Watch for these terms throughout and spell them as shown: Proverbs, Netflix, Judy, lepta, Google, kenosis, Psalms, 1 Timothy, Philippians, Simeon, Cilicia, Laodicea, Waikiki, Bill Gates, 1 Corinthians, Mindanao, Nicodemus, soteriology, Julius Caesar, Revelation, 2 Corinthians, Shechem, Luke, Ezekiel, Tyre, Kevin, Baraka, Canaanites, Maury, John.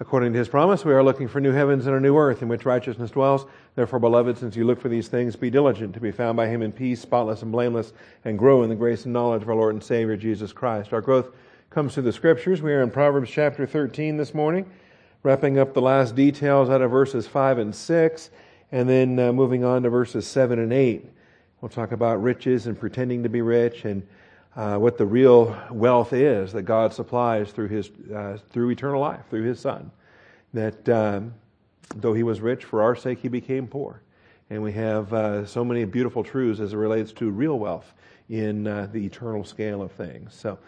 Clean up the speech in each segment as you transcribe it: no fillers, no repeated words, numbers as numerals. According to His promise, we are looking for new heavens and a new earth in which righteousness dwells. Therefore, beloved, since you look for these things, be diligent to be found by Him in peace, spotless and blameless, and grow in the grace and knowledge of our Lord and Savior, Jesus Christ. Our growth comes through the Scriptures. We are in Proverbs chapter 13 this morning, wrapping up the last details out of verses 5 and 6, and then moving on to verses 7 and 8. We'll talk about riches and pretending to be rich, and what the real wealth is that God supplies through His through eternal life, through His Son. That though He was rich, for our sake He became poor. And we have so many beautiful truths as it relates to real wealth in the eternal scale of things. So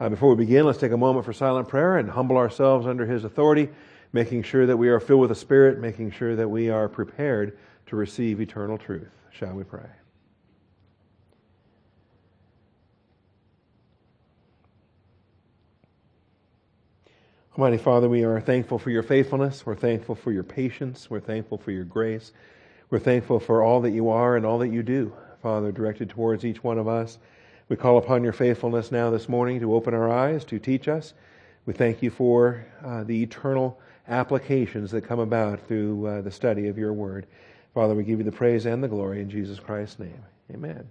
before we begin, let's take a moment for silent prayer and humble ourselves under His authority, making sure that we are filled with the Spirit, making sure that we are prepared to receive eternal truth. Shall we pray? Almighty Father, we are thankful for Your faithfulness. We're thankful for Your patience. We're thankful for Your grace. We're thankful for all that You are and all that You do, Father, directed towards each one of us. We call upon Your faithfulness now this morning to open our eyes, to teach us. We thank You for the eternal applications that come about through the study of Your Word. Father, we give You the praise and the glory in Jesus Christ's name. Amen.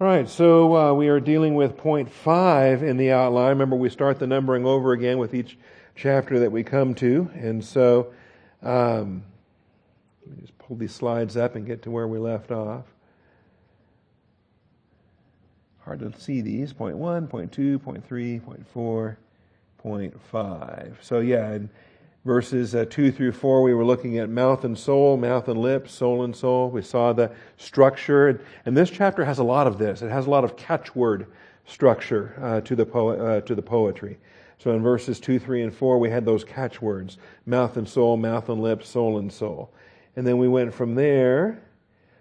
All right, so we are dealing with point 5 in the outline. Remember, we start the numbering over again with each chapter that we come to. And so, let me just pull these slides up and get to where we left off. Hard to see these. Point 1, point 2, point 3, point 4, point 5. So yeah, in verses 2 through 4, we were looking at mouth and soul, mouth and lips, soul and soul. We saw the structure. And this chapter has a lot of this. It has a lot of catchword structure to the poetry. So in verses 2, 3, and 4, we had those catchwords. Mouth and lips, soul and soul. And then we went from there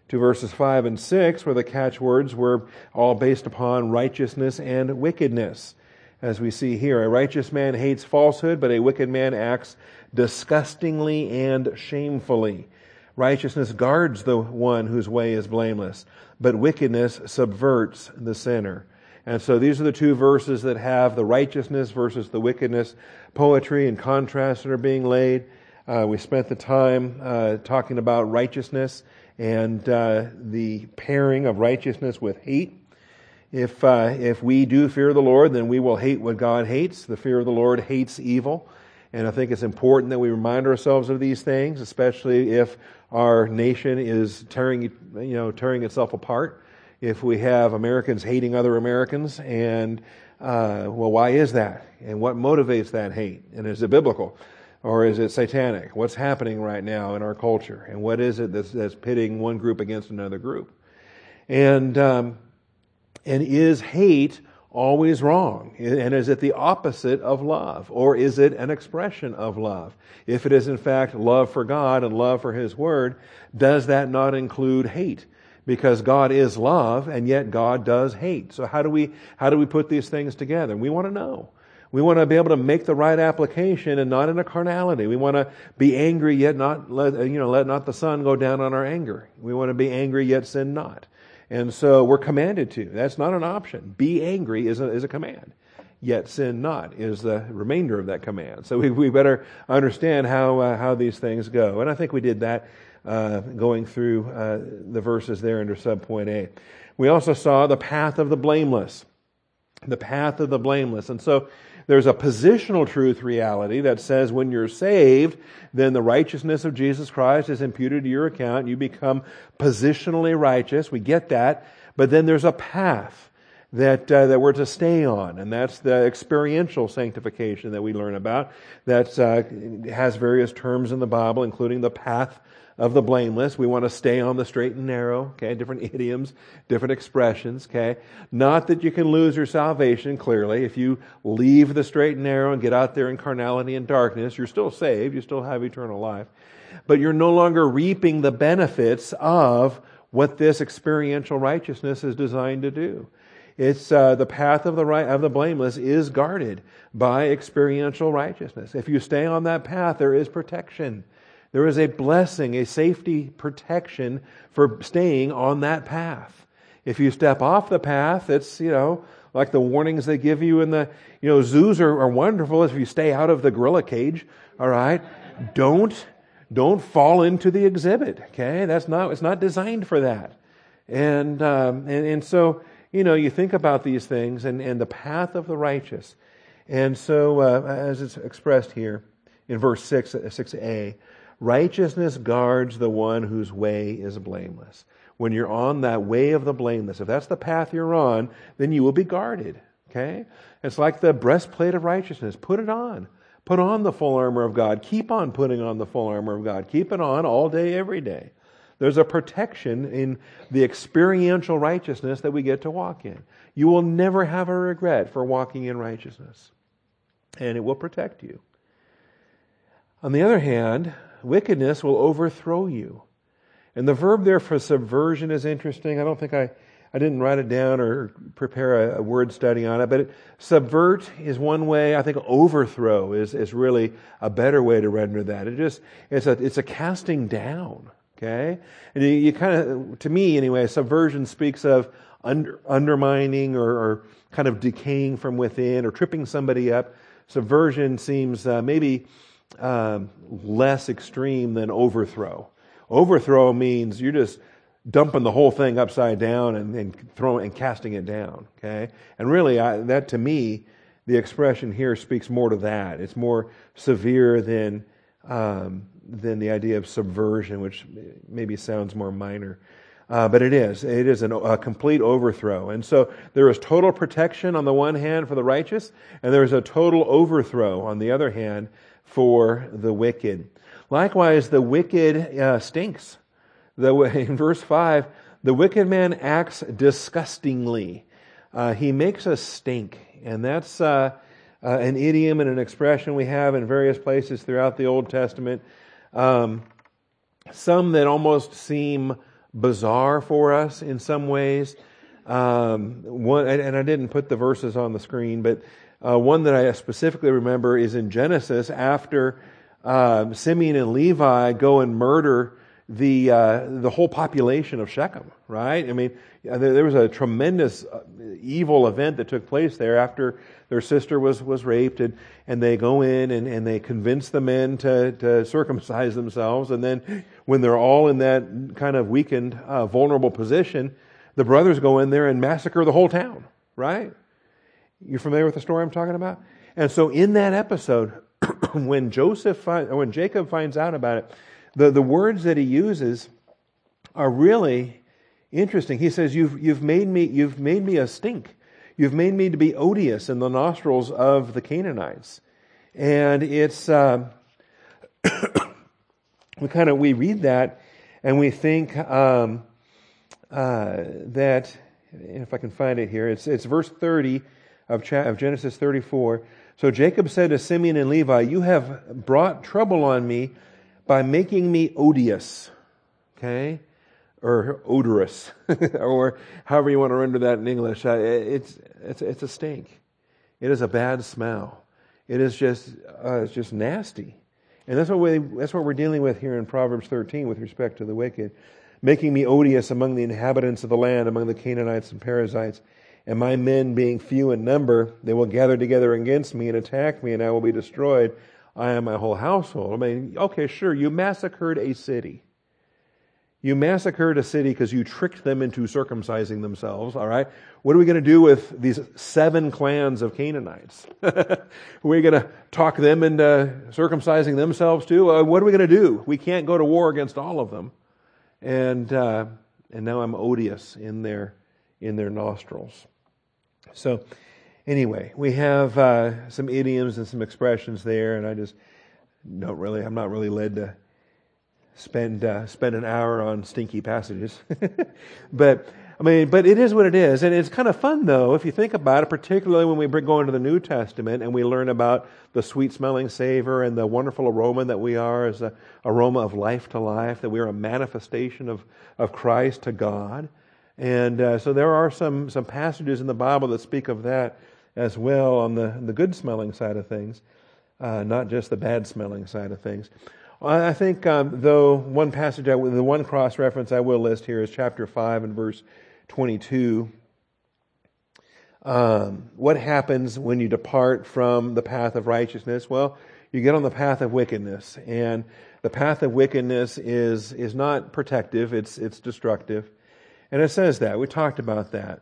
to verses 5 and 6, where the catchwords were all based upon righteousness and wickedness. As we see here, a righteous man hates falsehood, but a wicked man acts disgustingly and shamefully. Righteousness guards the one whose way is blameless, but wickedness subverts the sinner. And so these are the two verses that have the righteousness versus the wickedness poetry and contrasts that are being laid. We spent the time talking about righteousness and the pairing of righteousness with hate. If we do fear the Lord, then we will hate what God hates. The fear of the Lord hates evil. And I think it's important that we remind ourselves of these things, especially if our nation is tearing itself apart. If we have Americans hating other Americans, and well, why is that? And what motivates that hate? And is it biblical? Or is it satanic? What's happening right now in our culture? And what is it that's pitting one group against another group? And is hate always wrong? And is it the opposite of love? Or is it an expression of love? If it is in fact love for God and love for His Word, does that not include hate? Because God is love, and yet God does hate. So how do we put these things together? We want to know. We want to be able to make the right application and not in a carnality. We want to be angry yet not let not the sun go down on our anger. We want to be angry yet sin not. And so we're commanded to. That's not an option. Be angry is a command. Yet sin not is the remainder of that command. So we better understand how these things go. And I think we did that going through the verses there under subpoint A. We also saw the path of the blameless. The path of the blameless. And so there's a positional truth reality that says when you're saved, then the righteousness of Jesus Christ is imputed to your account. You become positionally righteous. We get that. But then there's a path that we're to stay on, and that's the experiential sanctification that we learn about. That has various terms in the Bible, including the path of the blameless. We want to stay on the straight and narrow, okay? Different idioms, different expressions, okay? Not that you can lose your salvation, clearly. If you leave the straight and narrow and get out there in carnality and darkness, you're still saved, you still have eternal life. But you're no longer reaping the benefits of what this experiential righteousness is designed to do. It's the path of the blameless is guarded by experiential righteousness. If you stay on that path, there is protection. There is a blessing, a safety protection for staying on that path. If you step off the path, it's like the warnings they give you in the, you know, zoos are wonderful if you stay out of the gorilla cage, all right? Don't fall into the exhibit, okay? It's not designed for that. And so, you know, you think about these things and the path of the righteous. And so, as it's expressed here in verse 6, 6a, righteousness guards the one whose way is blameless. When you're on that way of the blameless, if that's the path you're on, then you will be guarded, okay? It's like the breastplate of righteousness. Put it on. Put on the full armor of God. Keep on putting on the full armor of God. Keep it on all day, every day. There's a protection in the experiential righteousness that we get to walk in. You will never have a regret for walking in righteousness, and it will protect you. On the other hand, wickedness will overthrow you. And the verb there for subversion is interesting. I don't think I didn't write it down or prepare a word study on it, but subvert is one way. I think overthrow is really a better way to render that. It's a casting down, okay? And you kind of, to me anyway, subversion speaks of undermining or kind of decaying from within or tripping somebody up. Subversion seems maybe less extreme than overthrow. Overthrow means you're just dumping the whole thing upside down and throwing and casting it down. Okay, and really, that to me, the expression here speaks more to that. It's more severe than the idea of subversion, which maybe sounds more minor, but it is. It is a complete overthrow, and so there is total protection on the one hand for the righteous, and there is a total overthrow on the other hand for the wicked. Likewise, the wicked stinks. In verse 5, the wicked man acts disgustingly. He makes us stink. And that's an idiom and an expression we have in various places throughout the Old Testament. Some that almost seem bizarre for us in some ways. One, and I didn't put the verses on the screen, but one that I specifically remember is in Genesis after Simeon and Levi go and murder the whole population of Shechem, right? I mean, there was a tremendous evil event that took place there after their sister was raped, and they go in and they convince the men to circumcise themselves, and then when they're all in that kind of weakened, vulnerable position, the brothers go in there and massacre the whole town, right? You're familiar with the story I'm talking about? And so in that episode, when Jacob finds out about it, the words that he uses are really interesting. He says, "You've made me a stink. You've made me to be odious in the nostrils of the Canaanites." And it's we read that and we think that, if I can find it here, it's verse 30 of Genesis 34. So Jacob said to Simeon and Levi, "You have brought trouble on me by making me odious," okay, or odorous, or however you want to render that in English. It's a stink. It is a bad smell. It is just nasty, and that's what we're dealing with here in Proverbs 13 with respect to the wicked, making me odious among the inhabitants of the land, among the Canaanites and Perizzites. And my men being few in number, they will gather together against me and attack me, and I will be destroyed, I and my whole household. I mean, okay, sure, you massacred a city. You massacred a city because you tricked them into circumcising themselves, all right? What are we going to do with these 7 clans of Canaanites? Are we going to talk them into circumcising themselves too? What are we going to do? We can't go to war against all of them. And now I'm odious in their nostrils. So anyway, we have some idioms and some expressions there, and I'm not really led to spend an hour on stinky passages. But it is what it is, and it's kind of fun though if you think about it, particularly when we go into the New Testament and we learn about the sweet-smelling savor and the wonderful aroma that we are as an aroma of life to life, that we are a manifestation of Christ to God. And so there are some passages in the Bible that speak of that as well on the good-smelling side of things, not just the bad-smelling side of things. I think, though, one passage, the one cross-reference I will list here is chapter 5 and verse 22. What happens when you depart from the path of righteousness? Well, you get on the path of wickedness, and the path of wickedness is not protective, it's destructive. And it says that. We talked about that.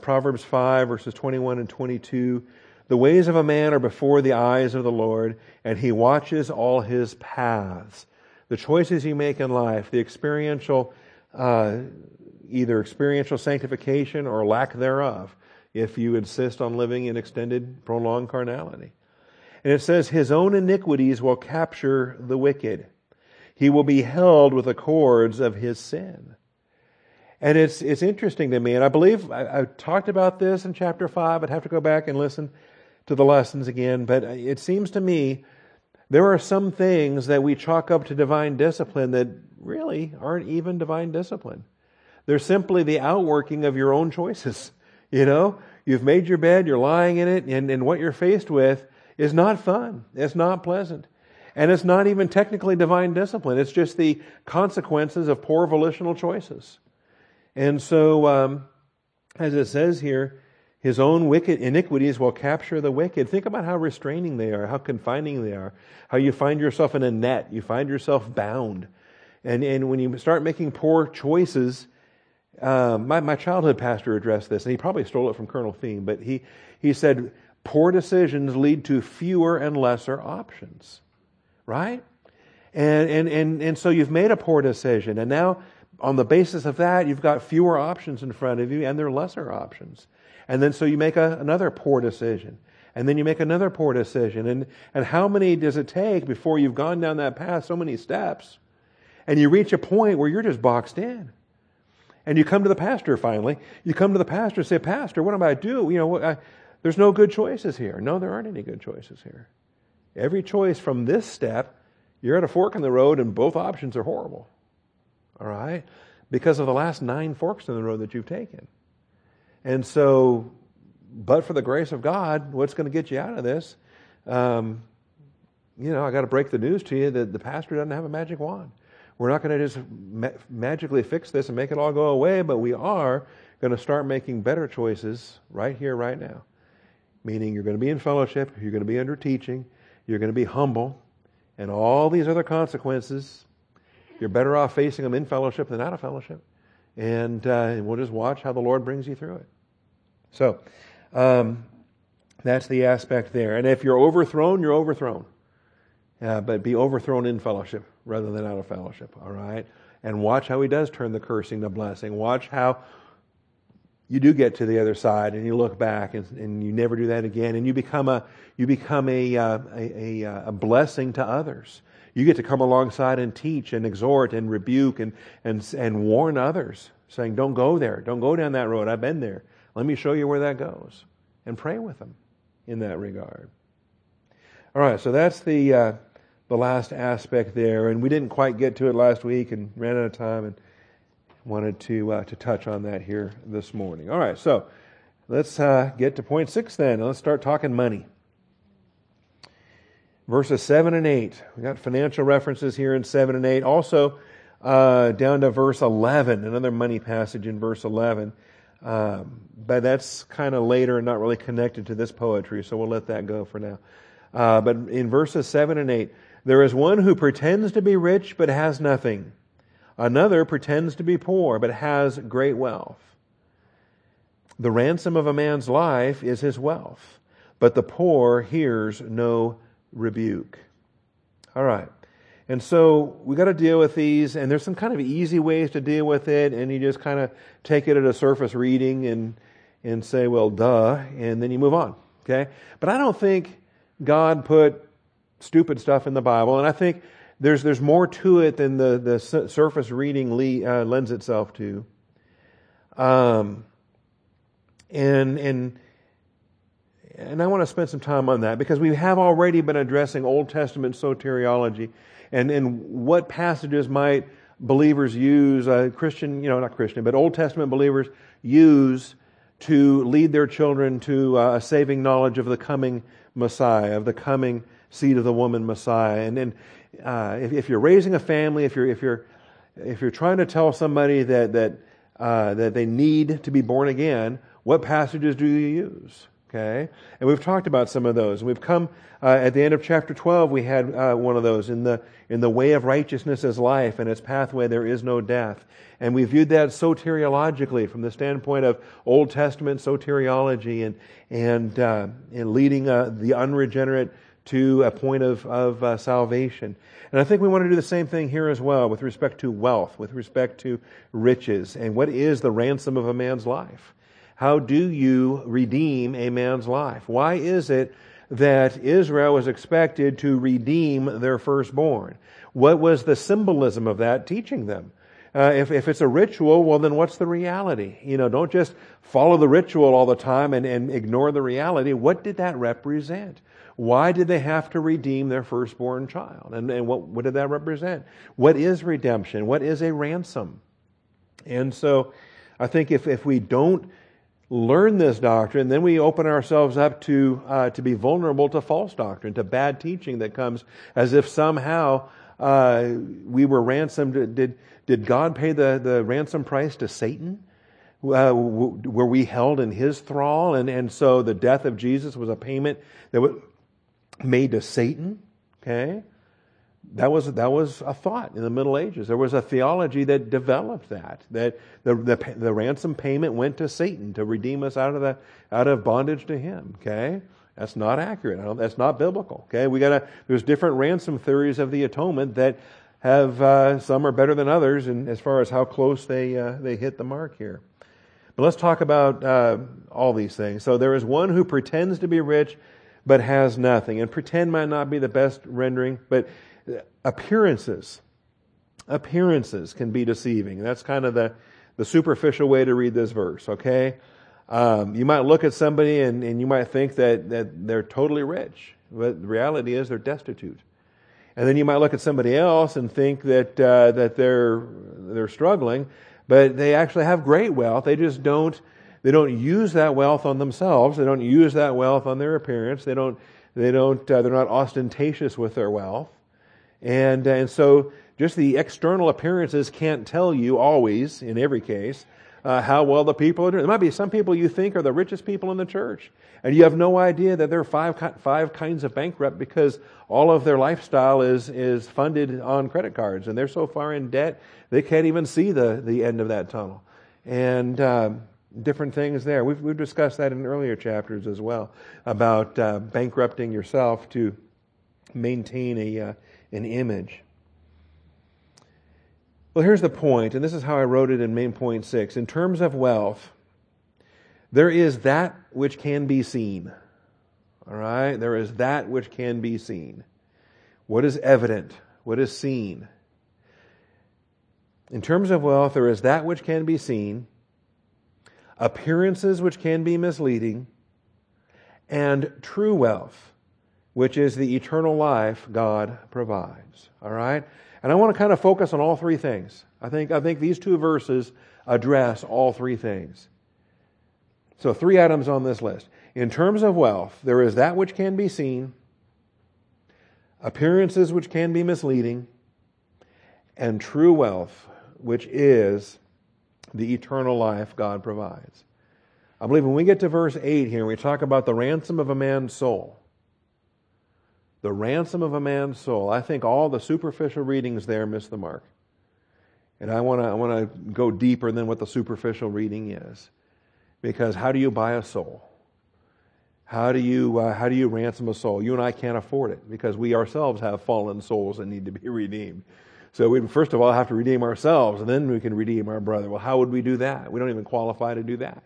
Proverbs 5, verses 21 and 22. The ways of a man are before the eyes of the Lord, and He watches all his paths. The choices you make in life, the experiential, either experiential sanctification or lack thereof, if you insist on living in extended, prolonged carnality. And it says, His own iniquities will capture the wicked. He will be held with the cords of his sin. And it's interesting to me, and I believe I talked about this in chapter 5. I'd have to go back and listen to the lessons again, but it seems to me there are some things that we chalk up to divine discipline that really aren't even divine discipline. They're simply the outworking of your own choices. You know, you've made your bed, you're lying in it, and what you're faced with is not fun. It's not pleasant. And it's not even technically divine discipline. It's just the consequences of poor volitional choices. And so, as it says here, His own wicked iniquities will capture the wicked. Think about how restraining they are, how confining they are, how you find yourself in a net, you find yourself bound. And when you start making poor choices, my childhood pastor addressed this, and he probably stole it from Colonel Thiem, but he said, poor decisions lead to fewer and lesser options, right? And so you've made a poor decision, and now on the basis of that, you've got fewer options in front of you, and they're lesser options. And then so you make another poor decision. And then you make another poor decision. And how many does it take before you've gone down that path, so many steps, and you reach a point where you're just boxed in? And you come to the pastor finally. You come to the pastor and say, Pastor, what am I do? You know, there's no good choices here. No, there aren't any good choices here. Every choice from this step, you're at a fork in the road, and both options are horrible. All right? Because of the last 9 forks in the road that you've taken. And so, but for the grace of God, what's going to get you out of this? You know, I got to break the news to you that the pastor doesn't have a magic wand. We're not going to just magically fix this and make it all go away, but we are going to start making better choices right here, right now. Meaning you're going to be in fellowship, you're going to be under teaching, you're going to be humble, and all these other consequences, you're better off facing them in fellowship than out of fellowship. And we'll just watch how the Lord brings you through it. So, that's the aspect there. And if you're overthrown, you're overthrown. But be overthrown in fellowship rather than out of fellowship, all right? And watch how He does turn the cursing to blessing. Watch how you do get to the other side and you look back and you never do that again. And you become a blessing to others. You get to come alongside and teach and exhort and rebuke and warn others, saying, don't go there. Don't go down that road. I've been there. Let me show you where that goes. And pray with them in that regard. All right, so that's the last aspect there. And we didn't quite get to it last week and ran out of time and wanted to touch on that here this morning. All right, so let's get to point 6 then. Let's start talking money. Verses 7 and 8. We got financial references here in 7 and 8. Also, down to verse 11, another money passage in verse 11. But that's kind of later and not really connected to this poetry, so we'll let that go for now. But in verses 7 and 8, there is one who pretends to be rich but has nothing. Another pretends to be poor but has great wealth. The ransom of a man's life is his wealth, but the poor hears no rebuke. All right. And so we got to deal with these, and there's some kind of easy ways to deal with it, and you just kind of take it at a surface reading and say, well, duh, and then you move on. Okay? But I don't think God put stupid stuff in the Bible, and I think there's more to it than the surface reading lends itself to. And I want to spend some time on that because we have already been addressing Old Testament soteriology and what passages might believers use, Old Testament believers use to lead their children to a saving knowledge of the coming Messiah, of the coming seed of the woman Messiah. And then if you're raising a family, if you're trying to tell somebody that they need to be born again, What passages do you use? Okay, and we've talked about some of those. We've come at the end of chapter 12. We had one of those in the way of righteousness is life, and its pathway there is no death. And we viewed that soteriologically from the standpoint of Old Testament soteriology and leading the unregenerate to a point of salvation. And I think we want to do the same thing here as well with respect to wealth, with respect to riches, and what is the ransom of a man's life. How do you redeem a man's life? Why is it that Israel was expected to redeem their firstborn? What was the symbolism of that teaching them? If it's a ritual, well, then what's the reality? You know, don't just follow the ritual all the time and ignore the reality. What did that represent? Why did they have to redeem their firstborn child? And what did that represent? What is redemption? What is a ransom? And so I think if we don't learn this doctrine, then we open ourselves up to be vulnerable to false doctrine, to bad teaching that comes as if somehow we were ransomed. Did God pay the ransom price to Satan? Were we held in his thrall? And so the death of Jesus was a payment that was made to Satan? Okay? That was a thought in the Middle Ages. There was a theology that developed that the ransom payment went to Satan to redeem us out of bondage to him. Okay, that's not accurate. That's not biblical. Okay, there's different ransom theories of the atonement that have some are better than others, and as far as how close they hit the mark here. But let's talk about all these things. So there is one who pretends to be rich, but has nothing, and pretend might not be the best rendering, but Appearances can be deceiving. That's kind of the superficial way to read this verse, okay? You might look at somebody and you might think that they're totally rich, but the reality is they're destitute. And then you might look at somebody else and think that they're struggling, but they actually have great wealth. They just don't use that wealth on themselves. They don't use that wealth on their appearance. They're not ostentatious with their wealth. And so just the external appearances can't tell you always, in every case, how well the people are doing. There might be some people you think are the richest people in the church, and you have no idea that they're five kinds of bankrupt because all of their lifestyle is funded on credit cards, and they're so far in debt they can't even see the end of that tunnel. And different things there. We've discussed that in earlier chapters as well about bankrupting yourself to maintain an image. Well, here's the point, and this is how I wrote it in main point 6. In terms of wealth, there is that which can be seen. All right? There is that which can be seen. What is evident? What is seen? In terms of wealth, there is that which can be seen, appearances which can be misleading, and true wealth, which is the eternal life God provides. All right? And I want to kind of focus on all three things. I think these two verses address all three things. So three items on this list. In terms of wealth, there is that which can be seen, appearances which can be misleading, and true wealth, which is the eternal life God provides. I believe when we get to verse 8 here, we talk about the ransom of a man's soul. The ransom of a man's soul. I think all the superficial readings there miss the mark. And I want to go deeper than what the superficial reading is. Because how do you buy a soul? How do you ransom a soul? You and I can't afford it because we ourselves have fallen souls that need to be redeemed. So we first of all have to redeem ourselves and then we can redeem our brother. Well, how would we do that? We don't even qualify to do that.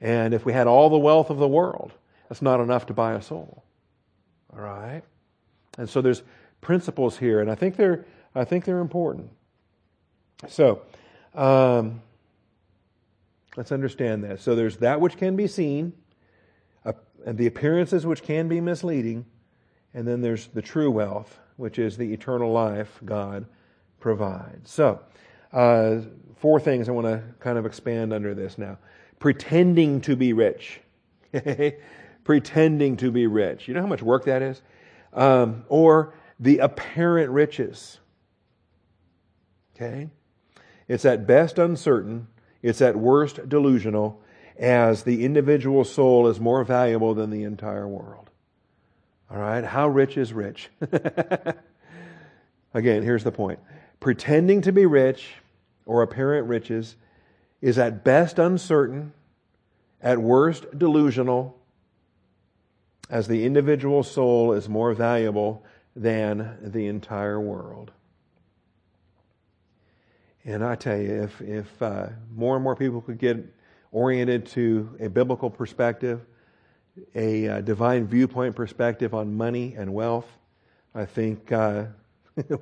And if we had all the wealth of the world, that's not enough to buy a soul. All right, and so there's principles here, and I think they're important. So let's understand that. So there's that which can be seen, and the appearances which can be misleading, and then there's the true wealth, which is the eternal life God provides. So four things I want to kind of expand under this now. Pretending to be rich. Pretending to be rich. You know how much work that is? Or the apparent riches. Okay? It's at best uncertain. It's at worst delusional. as the individual soul is more valuable than the entire world. All right, how rich is rich? Again, here's the point. Pretending to be rich or apparent riches is at best uncertain, at worst delusional, as the individual soul is more valuable than the entire world. And I tell you, if more and more people could get oriented to a biblical perspective, a divine viewpoint perspective on money and wealth, I think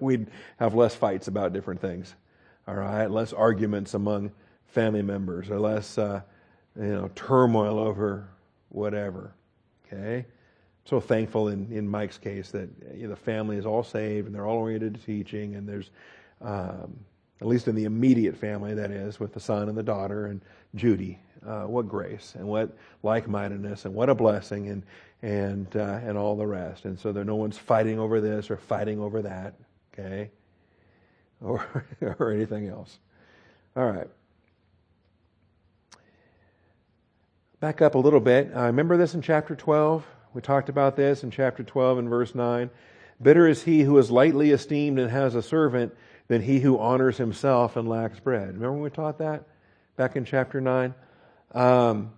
we'd have less fights about different things. All right, less arguments among family members, or less turmoil over whatever. Okay, so thankful in Mike's case that the family is all saved and they're all oriented to teaching, and there's at least in the immediate family, that is, with the son and the daughter and Judy, what grace and what like-mindedness and what a blessing and all the rest. And so no one's fighting over this or fighting over that, okay, or anything else. All right. Back up a little bit. Remember this in chapter 12? We talked about this in chapter 12 and verse 9. Better is he who is lightly esteemed and has a servant than he who honors himself and lacks bread. Remember when we taught that back in chapter 9? To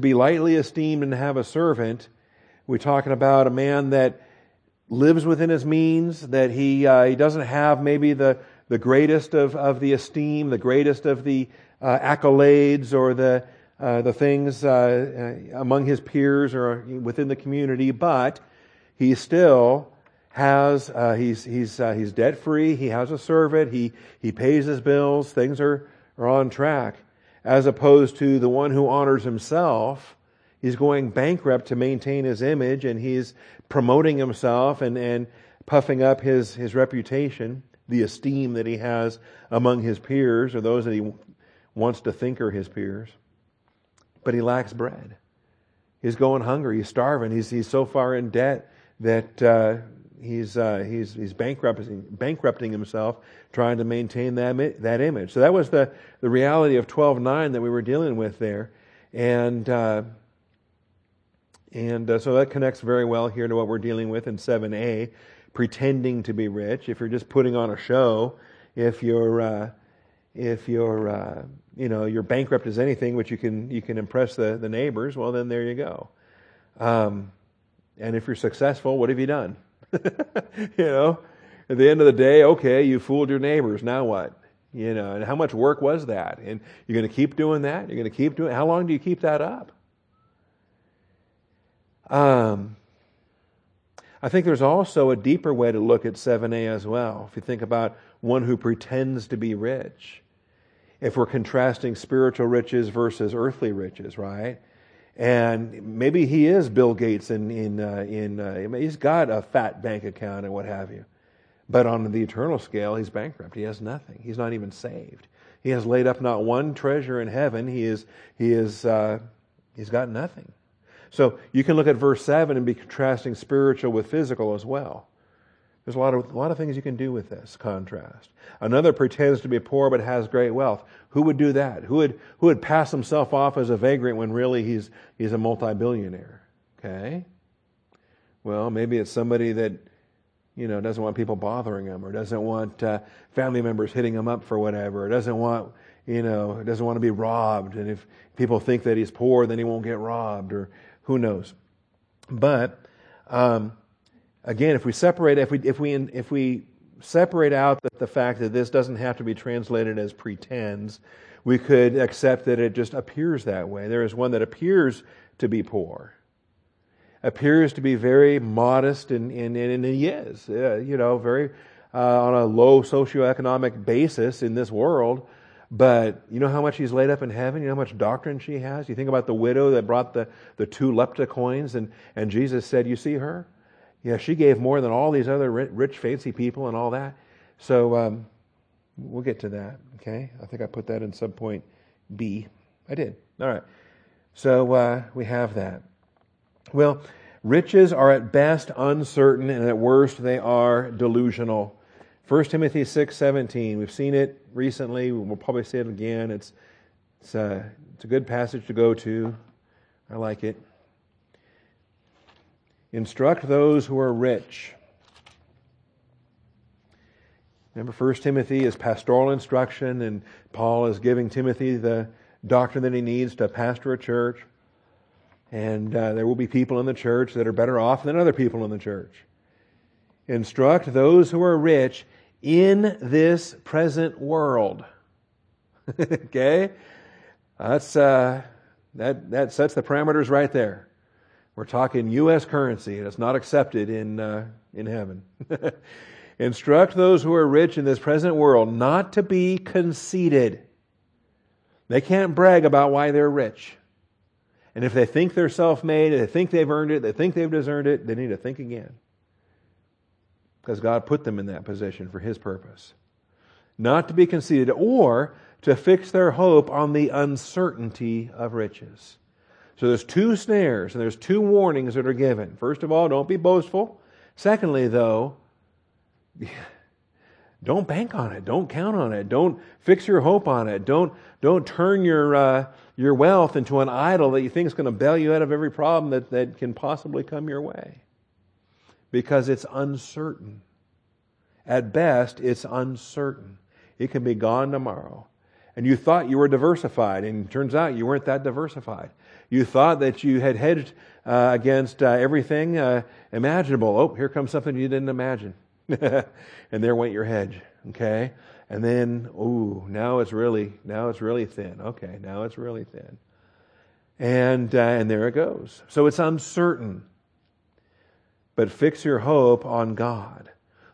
be lightly esteemed and have a servant, we're talking about a man that lives within his means, that he doesn't have maybe the greatest of the esteem, the greatest of the accolades, or the things among his peers or within the community, but he still has he's debt free. He has a servant. He pays his bills. Things are on track. As opposed to the one who honors himself, he's going bankrupt to maintain his image, and he's promoting himself and puffing up his reputation, the esteem that he has among his peers or those that he wants to think are his peers. But he lacks bread. He's going hungry. He's starving. He's so far in debt that he's bankrupting himself, trying to maintain that image. So that was the reality of 12:9 that we were dealing with there, and so that connects very well here to what we're dealing with in 7a, pretending to be rich. If you're just putting on a show, if you're bankrupt as anything, which you can impress the neighbors, well, then there you go. And if you're successful, what have you done? At the end of the day, okay, you fooled your neighbors. Now what? And how much work was that? And you're going to keep doing that? You're going to keep doing it? How long do you keep that up? I think there's also a deeper way to look at 7a as well. If you think about one who pretends to be rich, if we're contrasting spiritual riches versus earthly riches, right? And maybe he is Bill Gates, and he's got a fat bank account and what have you. But on the eternal scale, he's bankrupt. He has nothing. He's not even saved. He has laid up not one treasure in heaven. He's got nothing. So you can look at verse 7 and be contrasting spiritual with physical as well. There's a lot of things you can do with this contrast. Another pretends to be poor but has great wealth. Who would do that? Who would pass himself off as a vagrant when really he's a multi-billionaire? Okay? Well, maybe it's somebody that doesn't want people bothering him, or doesn't want family members hitting him up for whatever, or doesn't want to be robbed. And if people think that he's poor, then he won't get robbed, or who knows. But again, if we separate out the fact that this doesn't have to be translated as pretends, we could accept that it just appears that way. There is one that appears to be poor, appears to be very modest, and he is, very on a low socioeconomic basis in this world. But you know how much he's laid up in heaven? You know how much doctrine she has? You think about the widow that brought the 2 lepta coins, and Jesus said, "You see her? Yeah, she gave more than all these other rich, fancy people and all that." So we'll get to that, okay? I think I put that in subpoint B. I did. All right. So we have that. Well, riches are at best uncertain, and at worst they are delusional. 1 Timothy 6:17. We've seen it recently. We'll probably see it again. It's It's a good passage to go to. I like it. Instruct those who are rich. Remember, 1 Timothy is pastoral instruction, and Paul is giving Timothy the doctrine that he needs to pastor a church. And there will be people in the church that are better off than other people in the church. Instruct those who are rich in this present world. Okay? That sets the parameters right there. We're talking U.S. currency, and it's not accepted in heaven. Instruct those who are rich in this present world not to be conceited. They can't brag about why they're rich. And if they think they're self-made, they think they've earned it, they think they've deserved it, they need to think again. Because God put them in that position for His purpose. Not to be conceited or to fix their hope on the uncertainty of riches. So there's two snares and there's two warnings that are given. First of all, don't be boastful. Secondly, though, don't bank on it. Don't count on it. Don't fix your hope on it. Don't turn your wealth into an idol that you think is going to bail you out of every problem that can possibly come your way. Because it's uncertain. At best, it's uncertain. It can be gone tomorrow. And you thought you were diversified, and it turns out you weren't that diversified. You thought that you had hedged against everything imaginable. Oh, here comes something you didn't imagine. And there went your hedge, okay? And then, now it's really thin. Okay, now it's really thin. And there it goes. So it's uncertain. But fix your hope on God,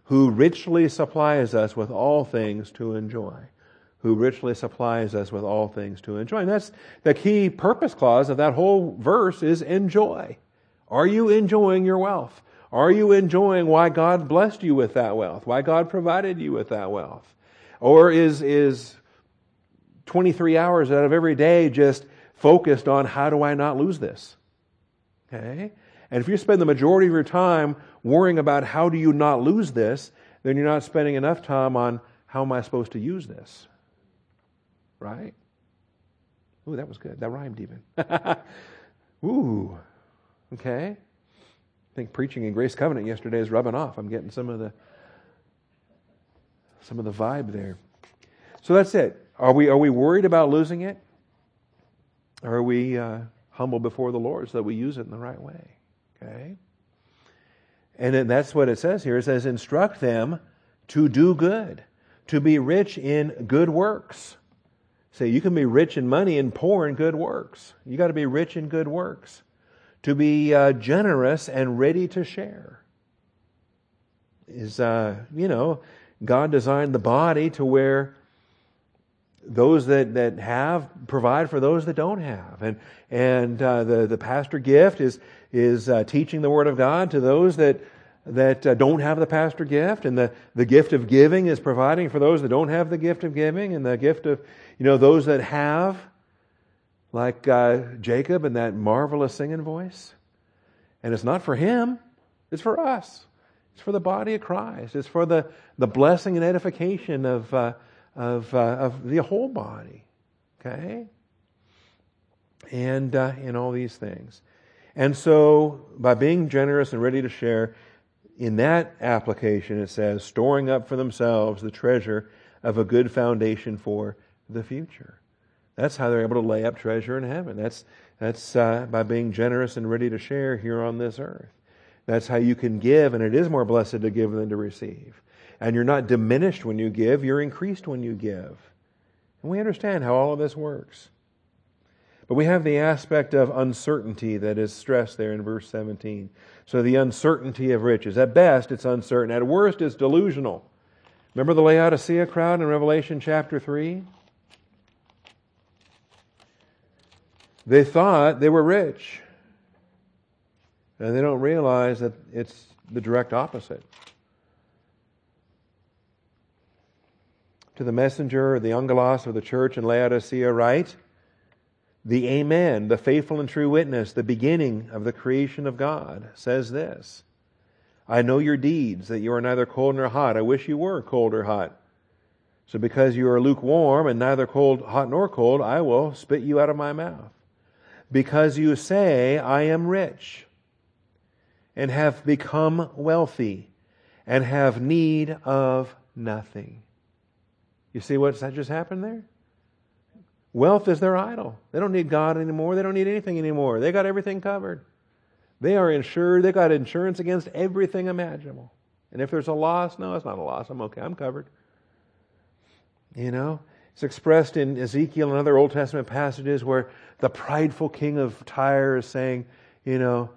who richly supplies us with all things to enjoy. Who richly supplies us with all things to enjoy. And that's the key purpose clause of that whole verse is enjoy. Are you enjoying your wealth? Are you enjoying why God blessed you with that wealth? Why God provided you with that wealth? Or is 23 hours out of every day just focused on how do I not lose this? Okay? And if you spend the majority of your time worrying about how do you not lose this, then you're not spending enough time on how am I supposed to use this? Right? Ooh, that was good. That rhymed even. Ooh. Okay. I think preaching in Grace Covenant yesterday is rubbing off. I'm getting some of the vibe there. So that's it. Are we worried about losing it? Or are we humble before the Lord so that we use it in the right way? Okay. And then that's what it says here. It says, instruct them to do good, to be rich in good works. Say, you can be rich in money and poor in good works. You got to be rich in good works. To be generous and ready to share. God designed the body to where those that have provide for those that don't have. And the pastor gift is teaching the Word of God to those that don't have the pastor gift, and the gift of giving is providing for those that don't have the gift of giving, and the gift of, those that have, like Jacob and that marvelous singing voice. And it's not for him, it's for us. It's for the body of Christ. It's for the blessing and edification of the whole body, okay? And all these things. And so, by being generous and ready to share, in that application, it says, storing up for themselves the treasure of a good foundation for the future. That's how they're able to lay up treasure in heaven. That's by being generous and ready to share here on this earth. That's how you can give, and it is more blessed to give than to receive. And you're not diminished when you give, you're increased when you give. And we understand how all of this works. But we have the aspect of uncertainty that is stressed there in verse 17. So the uncertainty of riches. At best, it's uncertain. At worst, it's delusional. Remember the Laodicea crowd in Revelation chapter 3? They thought they were rich. And they don't realize that it's the direct opposite. To the messenger, or the angelos of the church in Laodicea, write, the Amen, the faithful and true witness, the beginning of the creation of God, says this. I know your deeds, that you are neither cold nor hot. I wish you were cold or hot. So because you are lukewarm and neither cold, hot nor cold, I will spit you out of my mouth. Because you say, I am rich and have become wealthy and have need of nothing. You see what's that just happened there? Wealth is their idol. They don't need God anymore. They don't need anything anymore. They got everything covered. They are insured. They got insurance against everything imaginable. And if there's a loss, no, it's not a loss. I'm okay. I'm covered. You know, it's expressed in Ezekiel and other Old Testament passages where the prideful king of Tyre is saying, you know,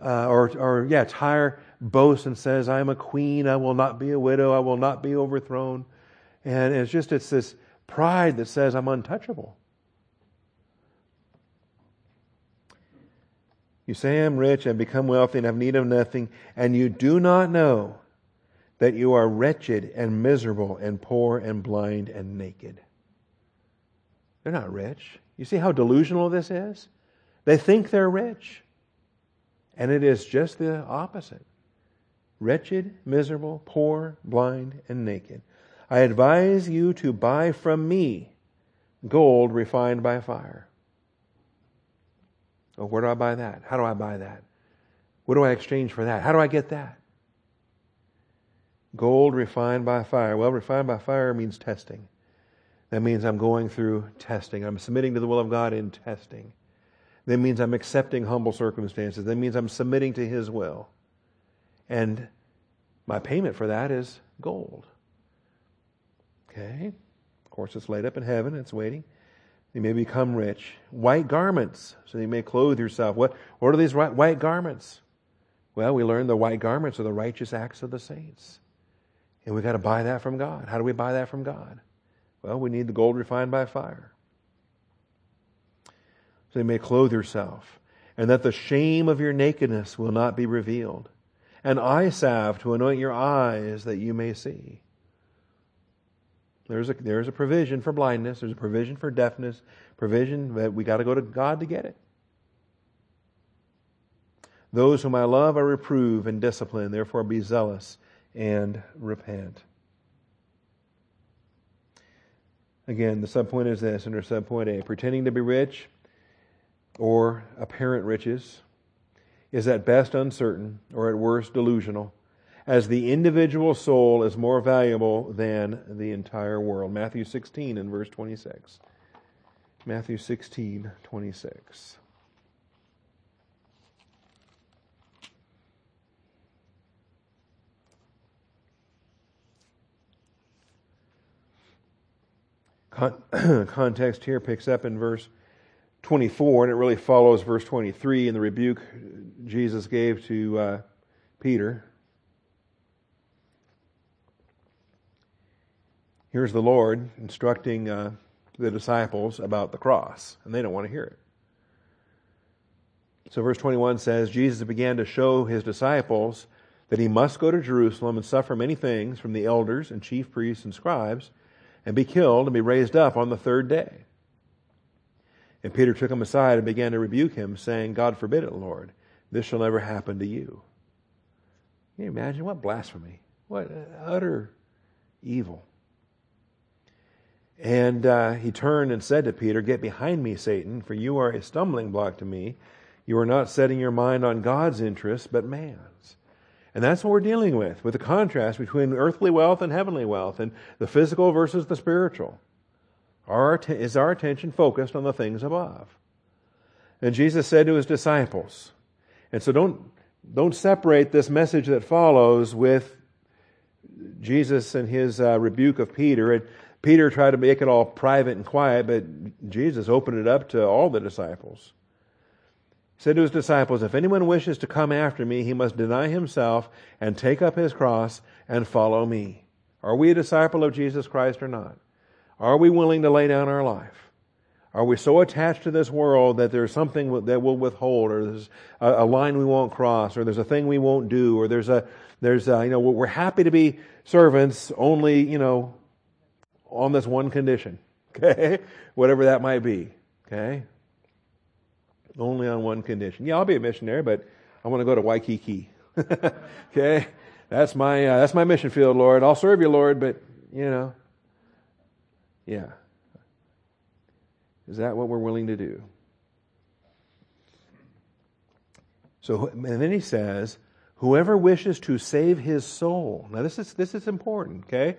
Tyre boasts and says, I am a queen. I will not be a widow. I will not be overthrown. And it's this pride that says I'm untouchable. You say I'm rich and become wealthy and have need of nothing, and you do not know that you are wretched and miserable and poor and blind and naked. They're not rich. You see how delusional this is? They think they're rich. And it is just the opposite. Wretched, miserable, poor, blind, and naked. I advise you to buy from me gold refined by fire. Oh, where do I buy that? How do I buy that? What do I exchange for that? How do I get that? Gold refined by fire. Well, refined by fire means testing. That means I'm going through testing. I'm submitting to the will of God in testing. That means I'm accepting humble circumstances. That means I'm submitting to His will. And my payment for that is gold. Okay? Of course, it's laid up in heaven. It's waiting. You may become rich. White garments, so you may clothe yourself. What are these white garments? Well, we learned the white garments are the righteous acts of the saints. And we've got to buy that from God. How do we buy that from God? Well, we need the gold refined by fire. So you may clothe yourself, and that the shame of your nakedness will not be revealed. An eye salve to anoint your eyes that you may see. There's a provision for blindness. There's a provision for deafness. Provision that we got to go to God to get it. Those whom I love I reprove and discipline. Therefore be zealous and repent. Again, the subpoint is this under subpoint A. Pretending to be rich or apparent riches is at best uncertain or at worst delusional, as the individual soul is more valuable than the entire world. Matthew 16 and verse 26. Matthew 16, 26. Context here picks up in verse 24, and it really follows verse 23 in the rebuke Jesus gave to Peter. Here's the Lord instructing the disciples about the cross, and they don't want to hear it. So verse 21 says, Jesus began to show His disciples that He must go to Jerusalem and suffer many things from the elders and chief priests and scribes, and be killed and be raised up on the third day. And Peter took Him aside and began to rebuke Him, saying, God forbid it, Lord. This shall never happen to you. Can you imagine what blasphemy? What utter evil. And He turned and said to Peter, Get behind me, Satan, for you are a stumbling block to me. You are not setting your mind on God's interests, but man's. And that's what we're dealing with the contrast between earthly wealth and heavenly wealth, and the physical versus the spiritual. Is our attention focused on the things above? And Jesus said to His disciples, and so don't separate this message that follows with Jesus and His rebuke of Peter. And Peter tried to make it all private and quiet, but Jesus opened it up to all the disciples. He said to His disciples, If anyone wishes to come after me, he must deny himself and take up his cross and follow me. Are we a disciple of Jesus Christ or not? Are we willing to lay down our life? Are we so attached to this world that there's something that we'll withhold, or there's a line we won't cross, or there's a thing we won't do, or we're happy to be servants only, on this one condition, okay? Whatever that might be, okay? Only on one condition. Yeah, I'll be a missionary, but I want to go to Waikiki, okay? That's my mission field, Lord. I'll serve you, Lord, but, Yeah. Is that what we're willing to do? So, and then he says, whoever wishes to save his soul. Now, this is important, okay?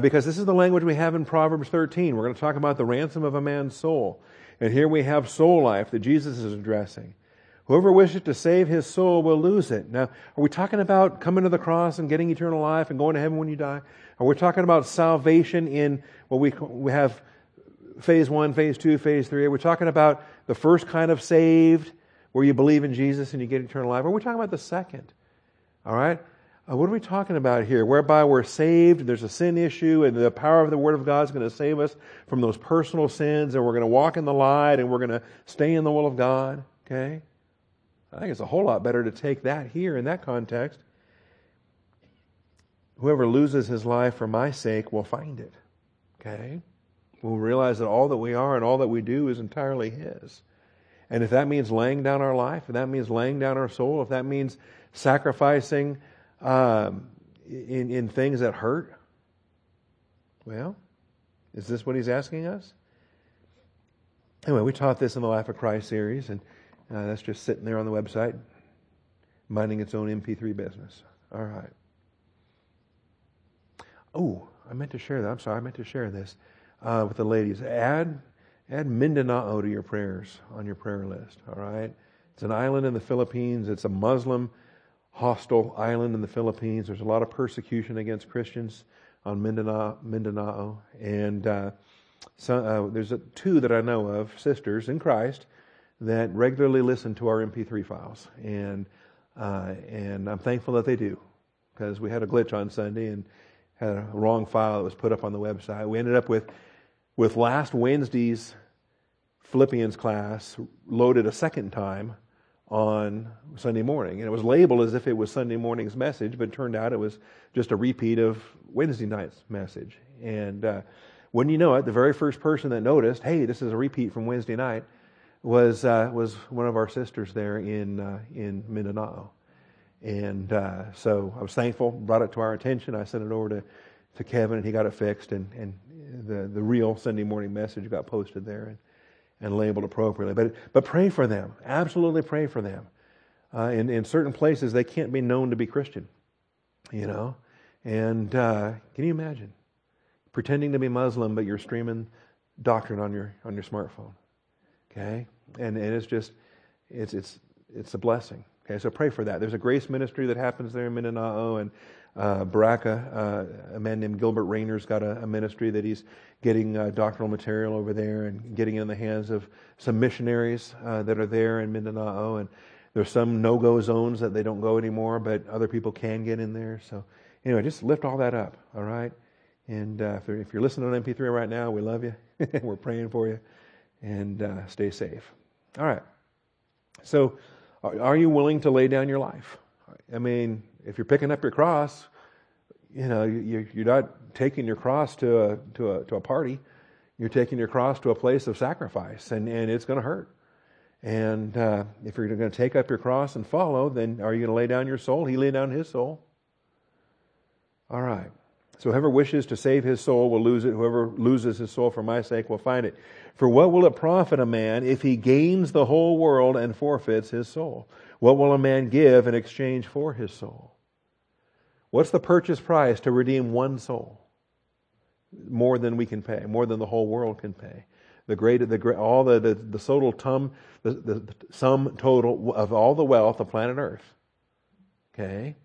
Because this is the language we have in Proverbs 13. We're going to talk about the ransom of a man's soul. And here we have soul life that Jesus is addressing. Whoever wishes to save his soul will lose it. Now, are we talking about coming to the cross and getting eternal life and going to heaven when you die? Are we talking about salvation in what we have phase 1, phase 2, phase 3? Are we talking about the first kind of saved where you believe in Jesus and you get eternal life? Or are we talking about the second? All right? What are we talking about here? Whereby we're saved, there's a sin issue, and the power of the Word of God is going to save us from those personal sins, and we're going to walk in the light, and we're going to stay in the will of God. Okay? I think it's a whole lot better to take that here in that context. Whoever loses his life for my sake will find it. Okay? We'll realize that all that we are and all that we do is entirely His. And if that means laying down our life, if that means laying down our soul, if that means sacrificing in things that hurt, well, is this what he's asking us? Anyway, we taught this in the Life of Christ series, and that's just sitting there on the website, minding its own MP3 business. All right. Oh, I meant to share that. I'm sorry, I meant to share this with the ladies. Add Mindanao to your prayers, on your prayer list, all right? It's an island in the Philippines. It's a Muslim hostile island in the Philippines. There's a lot of persecution against Christians on Mindanao. And there's two that I know of, sisters in Christ, that regularly listen to our MP3 files. And I'm thankful that they do, because we had a glitch on Sunday and had a wrong file that was put up on the website. We ended up with last Wednesday's Philippians class loaded a second time on Sunday morning. And it was labeled as if it was Sunday morning's message, but it turned out it was just a repeat of Wednesday night's message. And wouldn't you know it, the very first person that noticed, hey, this is a repeat from Wednesday night, was one of our sisters there in Mindanao. And so I was thankful, brought it to our attention. I sent it over to Kevin, and he got it fixed, and the real Sunday morning message got posted there and labeled appropriately. But pray for them. Absolutely pray for them. In certain places, they can't be known to be Christian, you know. And can you imagine pretending to be Muslim, but you're streaming doctrine on your smartphone? Okay, and it's just it's a blessing. Okay, so pray for that. There's a grace ministry that happens there in Mindanao, and Baraka, a man named Gilbert Rayner's got a ministry that he's getting doctrinal material over there and getting it in the hands of some missionaries that are there in Mindanao. And there's some no-go zones that they don't go anymore, but other people can get in there. So anyway, just lift all that up, all right? And if you're listening on MP3 right now, we love you. We're praying for you. And stay safe. All right. So are you willing to lay down your life? I mean, if you're picking up your cross, you know, you're not taking your cross to a party. You're taking your cross to a place of sacrifice, and it's going to hurt. And if you're going to take up your cross and follow, then are you going to lay down your soul? He laid down his soul. All right. So whoever wishes to save his soul will lose it. Whoever loses his soul for my sake will find it. For what will it profit a man if he gains the whole world and forfeits his soul? What will a man give in exchange for his soul? What's the purchase price to redeem one soul? More than we can pay, more than the whole world can pay. The sum total of all the wealth of planet Earth. Okay.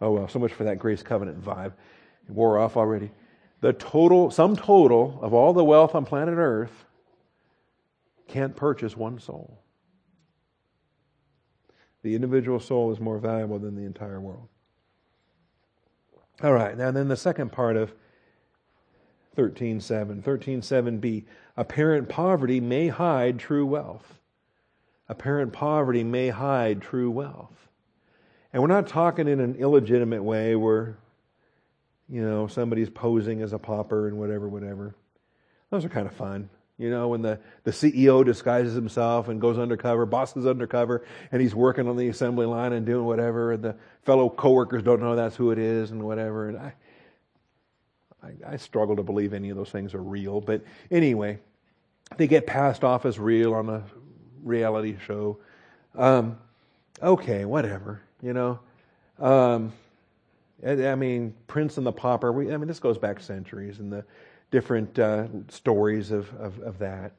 Oh, well, so much for that grace covenant vibe. It wore off already. The sum total of all the wealth on planet Earth can't purchase one soul. The individual soul is more valuable than the entire world. All right, now then the second part of 13:7. 13:7b, apparent poverty may hide true wealth. Apparent poverty may hide true wealth. And we're not talking in an illegitimate way where, you know, somebody's posing as a pauper and whatever. Those are kind of fun. You know, when the CEO disguises himself and goes undercover, boss is undercover, and he's working on the assembly line and doing whatever, and the fellow coworkers don't know that's who it is and whatever. And I, I struggle to believe any of those things are real. But anyway, they get passed off as real on a reality show. Okay, whatever, you know. I mean, Prince and the Pauper. This goes back centuries, and the different stories of that.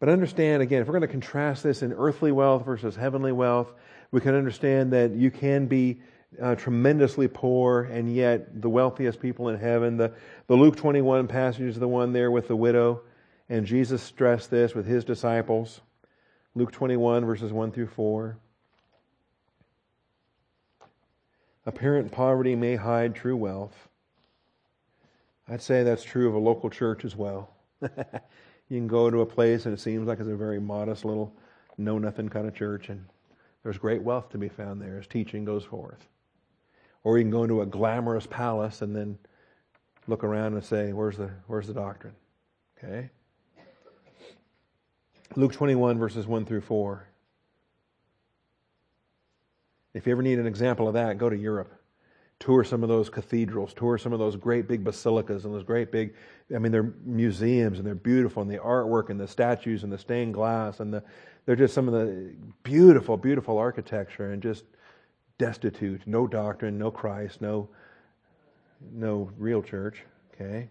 But understand, again, if we're going to contrast this in earthly wealth versus heavenly wealth, we can understand that you can be tremendously poor, and yet the wealthiest people in heaven. The Luke 21 passage is the one there with the widow, and Jesus stressed this with his disciples. Luke 21, verses 1 through 4. Apparent poverty may hide true wealth. I'd say that's true of a local church as well. You can go to a place and it seems like it's a very modest little know-nothing kind of church, and there's great wealth to be found there as teaching goes forth. Or you can go into a glamorous palace and then look around and say, where's the doctrine? Okay? Luke 21, verses 1 through 4. If you ever need an example of that, go to Europe. Tour some of those cathedrals. Tour some of those great big basilicas and those great big, they're museums, and they're beautiful, and the artwork and the statues and the stained glass, and they're just some of the beautiful, beautiful architecture, and just destitute, no doctrine, no Christ, no real church. Okay?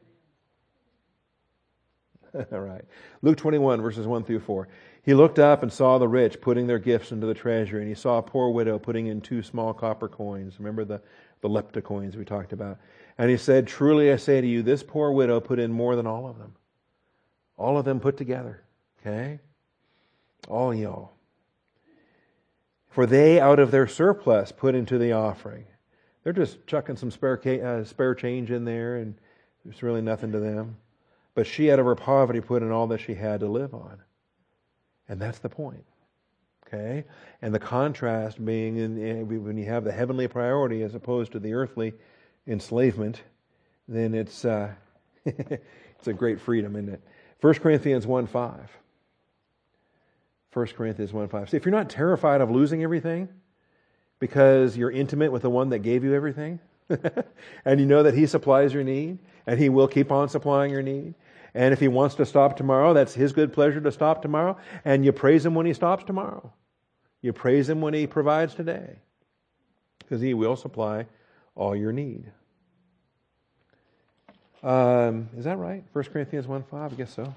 All right. Luke 21, verses 1 through 4. He looked up and saw the rich putting their gifts into the treasury, and he saw a poor widow putting in 2 small copper coins. Remember the lepta coins we talked about. And he said, "Truly I say to you, this poor widow put in more than all of them." All of them put together. Okay? All y'all. "For they out of their surplus put into the offering." They're just chucking some spare change in there, and there's really nothing to them. "But she out of her poverty put in all that she had to live on." And that's the point. Okay? And the contrast being when you have the heavenly priority as opposed to the earthly enslavement, then it's it's a great freedom, isn't it? 1 Corinthians 1:5. 1 Corinthians 1:5. See, if you're not terrified of losing everything because you're intimate with the one that gave you everything, and you know that He supplies your need, and He will keep on supplying your need, and if He wants to stop tomorrow, that's His good pleasure to stop tomorrow. And you praise Him when He stops tomorrow. You praise Him when He provides today, because He will supply all your need. Is that right? 1 Corinthians 1:5, I guess so.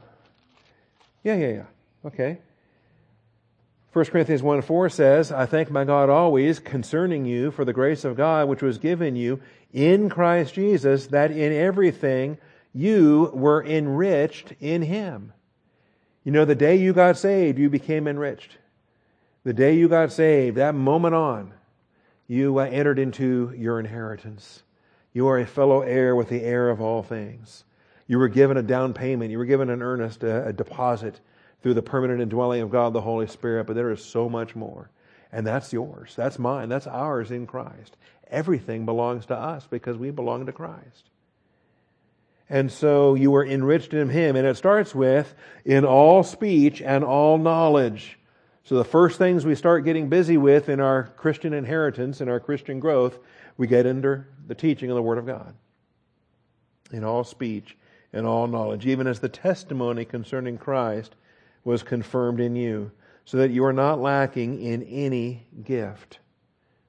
Yeah. Okay. 1 Corinthians 1:4 says, "I thank my God always concerning you for the grace of God which was given you in Christ Jesus, that in everything you were enriched in Him." You know, the day you got saved, you became enriched. The day you got saved, that moment on, you entered into your inheritance. You are a fellow heir with the heir of all things. You were given a down payment. You were given an earnest, a deposit through the permanent indwelling of God the Holy Spirit. But there is so much more. And that's yours. That's mine. That's ours in Christ. Everything belongs to us because we belong to Christ. And so you were enriched in Him. And it starts with, in all speech and all knowledge. So the first things we start getting busy with in our Christian inheritance, in our Christian growth, we get into the teaching of the Word of God. In all speech and all knowledge. Even as the testimony concerning Christ was confirmed in you, so that you are not lacking in any gift.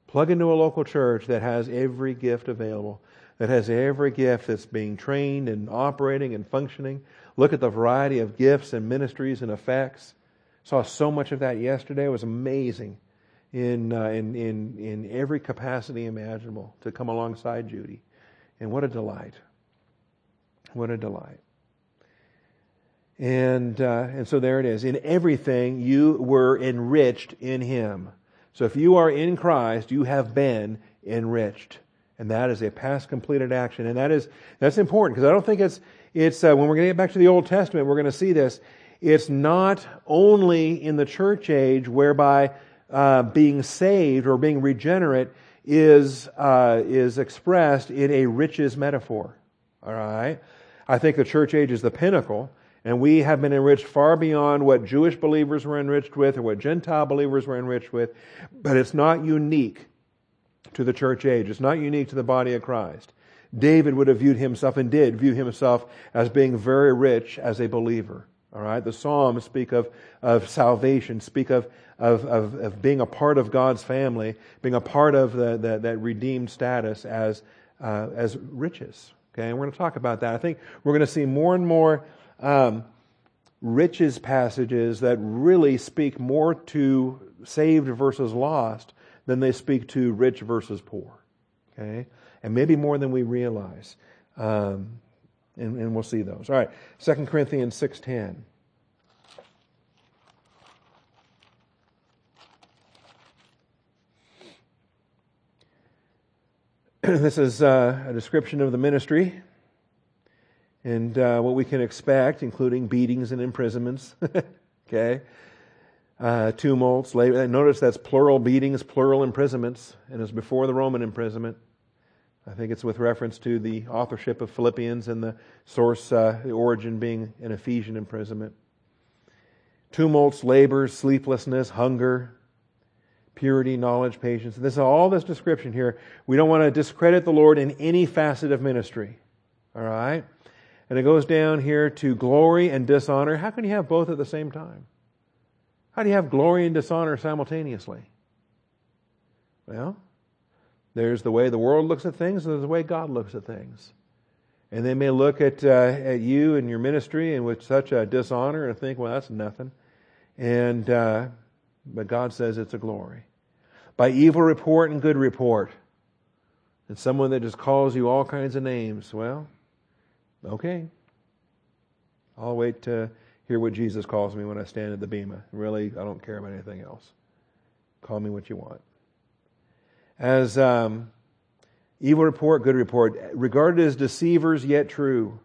Plug into a local church that has every gift available. That has every gift that's being trained and operating and functioning. Look at the variety of gifts and ministries and effects. Saw so much of that yesterday. It was amazing in every capacity imaginable to come alongside Judy. And what a delight. What a delight. And so there it is. In everything you were enriched in Him. So if you are in Christ, you have been enriched. And that is a past completed action. And that's important, because I don't think it's when we're going to get back to the Old Testament, we're going to see this. It's not only in the church age whereby being saved or being regenerate is expressed in a riches metaphor. All right? I think the church age is the pinnacle, and we have been enriched far beyond what Jewish believers were enriched with or what Gentile believers were enriched with, but it's not unique to the church age. It's not unique to the body of Christ. David would have viewed himself, and did view himself, as being very rich as a believer. All right, the Psalms speak of salvation, speak of being a part of God's family, being a part of that redeemed status as riches. Okay, and we're going to talk about that. I think we're going to see more and more riches passages that really speak more to saved versus lost than they speak to rich versus poor. Okay, and maybe more than we realize. And we'll see those. All right, 2 Corinthians 6:10. This is a description of the ministry and what we can expect, including beatings and imprisonments. Okay, tumults. Labor. Notice that's plural beatings, plural imprisonments, and it's before the Roman imprisonment. I think it's with reference to the authorship of Philippians and the source, the origin being an Ephesian imprisonment. Tumults, labors, sleeplessness, hunger, purity, knowledge, patience. This is all this description here. We don't want to discredit the Lord in any facet of ministry. All right? And it goes down here to glory and dishonor. How can you have both at the same time? How do you have glory and dishonor simultaneously? Well, there's the way the world looks at things, and there's the way God looks at things. And they may look at you and your ministry and with such a dishonor and think, well, that's nothing. And but God says it's a glory. By evil report and good report. And someone that just calls you all kinds of names. Well, okay. I'll wait to hear what Jesus calls me when I stand at the bema. Really, I don't care about anything else. Call me what you want. As evil report, good report, regarded as deceivers yet true.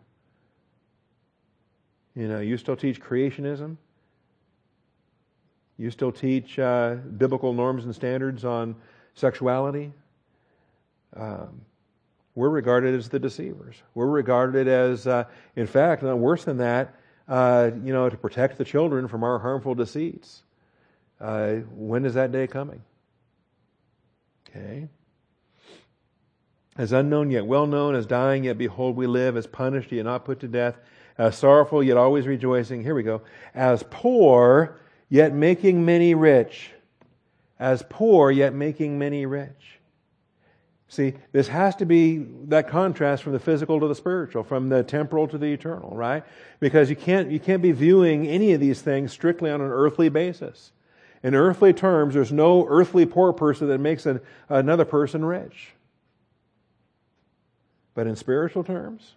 You know, you still teach creationism. You still teach biblical norms and standards on sexuality. We're regarded as the deceivers. We're regarded as, in fact, worse than that, you know, to protect the children from our harmful deceits. When is that day coming? Okay. As unknown yet well known, as dying yet behold we live, as punished yet not put to death, as sorrowful yet always rejoicing. Here we go. As poor yet making many rich. As poor yet making many rich. See, this has to be that contrast from the physical to the spiritual, from the temporal to the eternal, right? Because you can't be viewing any of these things strictly on an earthly basis. In earthly terms, there's no earthly poor person that makes another person rich. But in spiritual terms,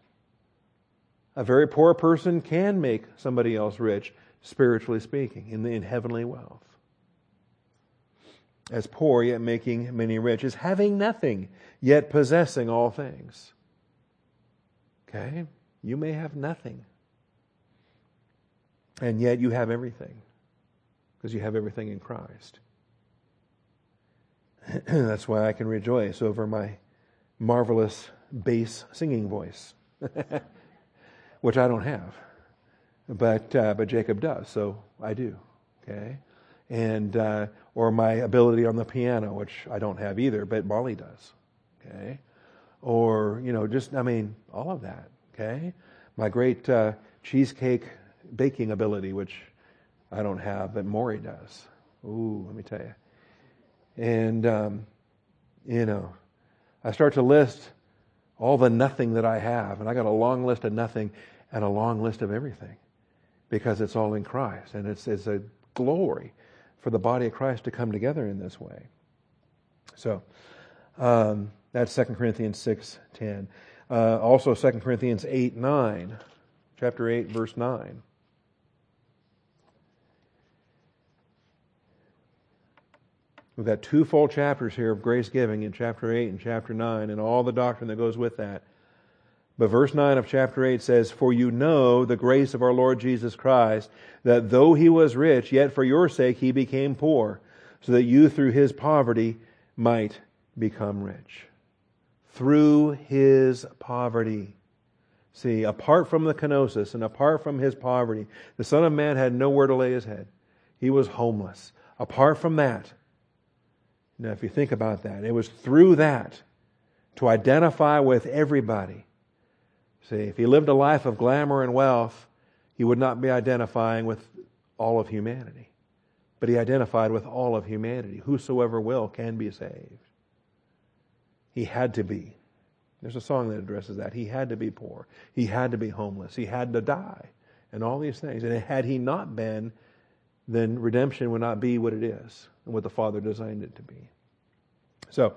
a very poor person can make somebody else rich, spiritually speaking, in heavenly wealth. As poor, yet making many rich, as having nothing, yet possessing all things. Okay? You may have nothing, and yet you have everything. Because you have everything in Christ. That's why I can rejoice over my marvelous bass singing voice, which I don't have, but Jacob does, so I do. Okay, and or my ability on the piano, which I don't have either, but Molly does. Okay, or you know, just I mean, all of that. Okay, my great cheesecake baking ability, which I don't have, but Maury does. Ooh, let me tell you. And, you know, I start to list all the nothing that I have, and I got a long list of nothing and a long list of everything because it's all in Christ, and it's a glory for the body of Christ to come together in this way. So, that's 2 Corinthians 6:10. Also 2 Corinthians 8:9, chapter 8, verse 9. We've got two full chapters here of grace giving in chapter 8 and chapter 9 and all the doctrine that goes with that. But verse 9 of chapter 8 says, "For you know the grace of our Lord Jesus Christ, that though he was rich, yet for your sake he became poor, so that you through his poverty might become rich." Through his poverty. See, apart from the kenosis and apart from his poverty, the Son of Man had nowhere to lay his head. He was homeless. Apart from that, Now, if you think about that, it was through that to identify with everybody. See, if he lived a life of glamour and wealth, he would not be identifying with all of humanity. But he identified with all of humanity. Whosoever will can be saved. He had to be. There's a song that addresses that. He had to be poor. He had to be homeless. He had to die. And all these things. And had he not been, then redemption would not be what it is and what the Father designed it to be. So,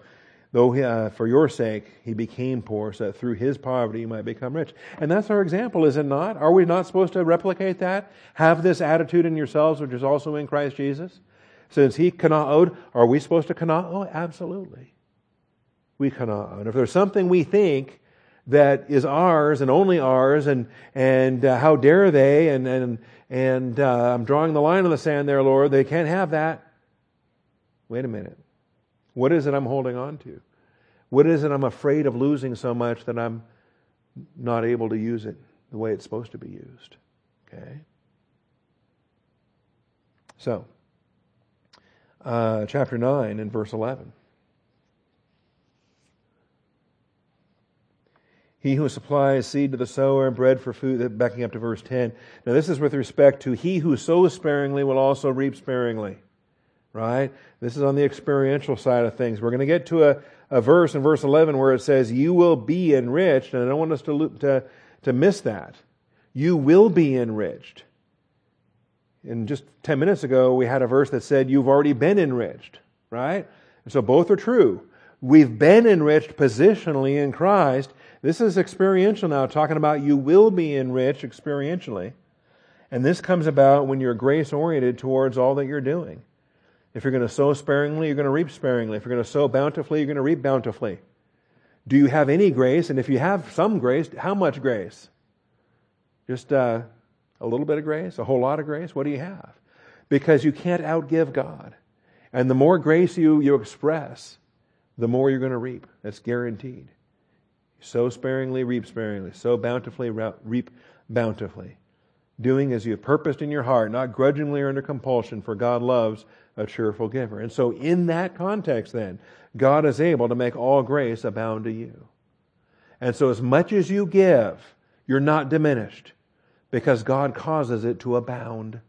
though for your sake he became poor, so that through his poverty you might become rich. And that's our example, is it not? Are we not supposed to replicate that? Have this attitude in yourselves, which is also in Christ Jesus? Since he kana'od, are we supposed to kana'od? Absolutely. We kana'od. And if there's something we think that is ours and only ours, and how dare they, and I'm drawing the line in the sand there, Lord, they can't have that. Wait a minute. What is it I'm holding on to? What is it I'm afraid of losing so much that I'm not able to use it the way it's supposed to be used? Okay? So, chapter 9 and verse 11. He who supplies seed to the sower and bread for food, backing up to verse 10. Now this is with respect to he who sows sparingly will also reap sparingly. Right? This is on the experiential side of things. We're going to get to a verse in verse 11 where it says, you will be enriched. And I don't want us to miss that. You will be enriched. And just 10 minutes ago, we had a verse that said, you've already been enriched. Right? And so both are true. We've been enriched positionally in Christ. This is experiential now, talking about you will be enriched experientially. And this comes about when you're grace-oriented towards all that you're doing. If you're going to sow sparingly, you're going to reap sparingly. If you're going to sow bountifully, you're going to reap bountifully. Do you have any grace? And if you have some grace, how much grace? Just a little bit of grace? A whole lot of grace? What do you have? Because you can't outgive God. And the more grace you express, the more you're going to reap. That's guaranteed. Sow sparingly, reap sparingly. Sow bountifully, reap bountifully. Doing as you have purposed in your heart, not grudgingly or under compulsion, for God loves a cheerful giver. And so in that context then, God is able to make all grace abound to you. And so as much as you give, you're not diminished, because God causes it to abound,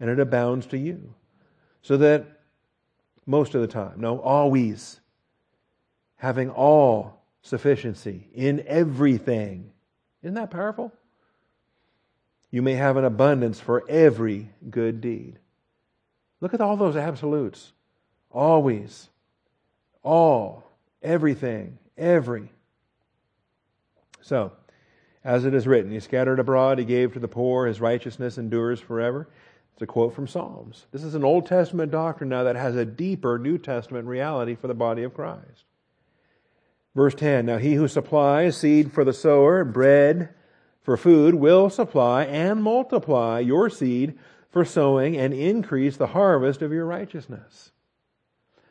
and it abounds to you. So that most of the time, no, always, having all sufficiency in everything. Isn't that powerful? You may have an abundance for every good deed. Look at all those absolutes. Always. All. Everything. Every. So, as it is written, he scattered abroad, he gave to the poor, his righteousness endures forever. It's a quote from Psalms. This is an Old Testament doctrine now that has a deeper New Testament reality for the body of Christ. Verse 10, now he who supplies seed for the sower, bread for food, will supply and multiply your seed for sowing and increase the harvest of your righteousness.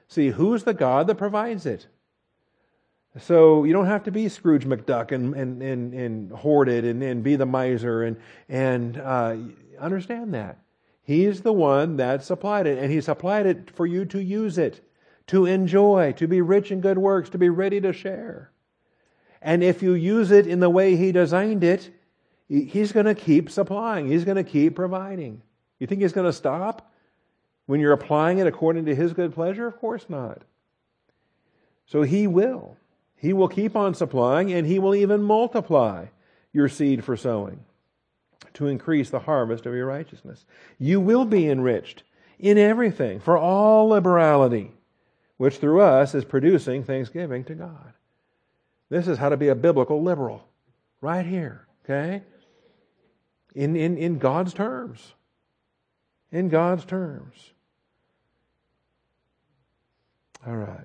See, who's the God that provides it? So you don't have to be Scrooge McDuck and hoard it and be the miser and understand that. He's the one that supplied it, and he supplied it for you to use it, to enjoy, to be rich in good works, to be ready to share. And if you use it in the way he designed it, he's going to keep supplying. He's going to keep providing. You think he's going to stop when you're applying it according to his good pleasure? Of course not. So he will. He will keep on supplying, and he will even multiply your seed for sowing to increase the harvest of your righteousness. You will be enriched in everything for all liberality, which through us is producing thanksgiving to God. This is how to be a biblical liberal, right here, okay? In God's terms. In God's terms. All right.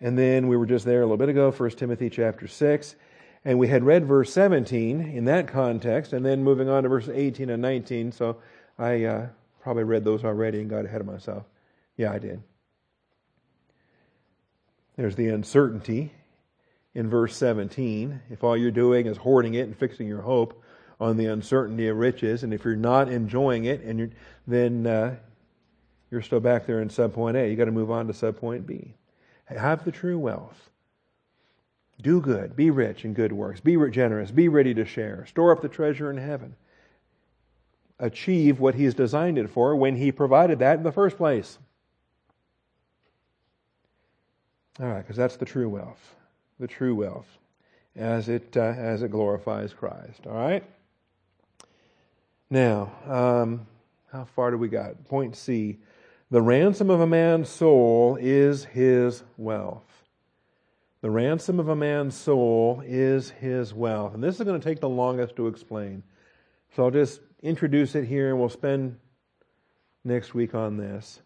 And then we were just there a little bit ago, 1 Timothy chapter 6, and we had read verse 17 in that context, and then moving on to verse 18 and 19, so I probably read those already and got ahead of myself. Yeah, I did. There's the uncertainty in verse 17. If all you're doing is hoarding it and fixing your hope on the uncertainty of riches, and if you're not enjoying it, then you're still back there in subpoint A. You've got to move on to subpoint B. Have the true wealth. Do good. Be rich in good works. Be generous. Be ready to share. Store up the treasure in heaven. Achieve what He's designed it for when He provided that in the first place. All right, because that's the true wealth. The true wealth as it glorifies Christ. All right? Now, how far do we got? Point C. The ransom of a man's soul is his wealth. The ransom of a man's soul is his wealth. And this is going to take the longest to explain. So I'll just introduce it here and we'll spend next week on this.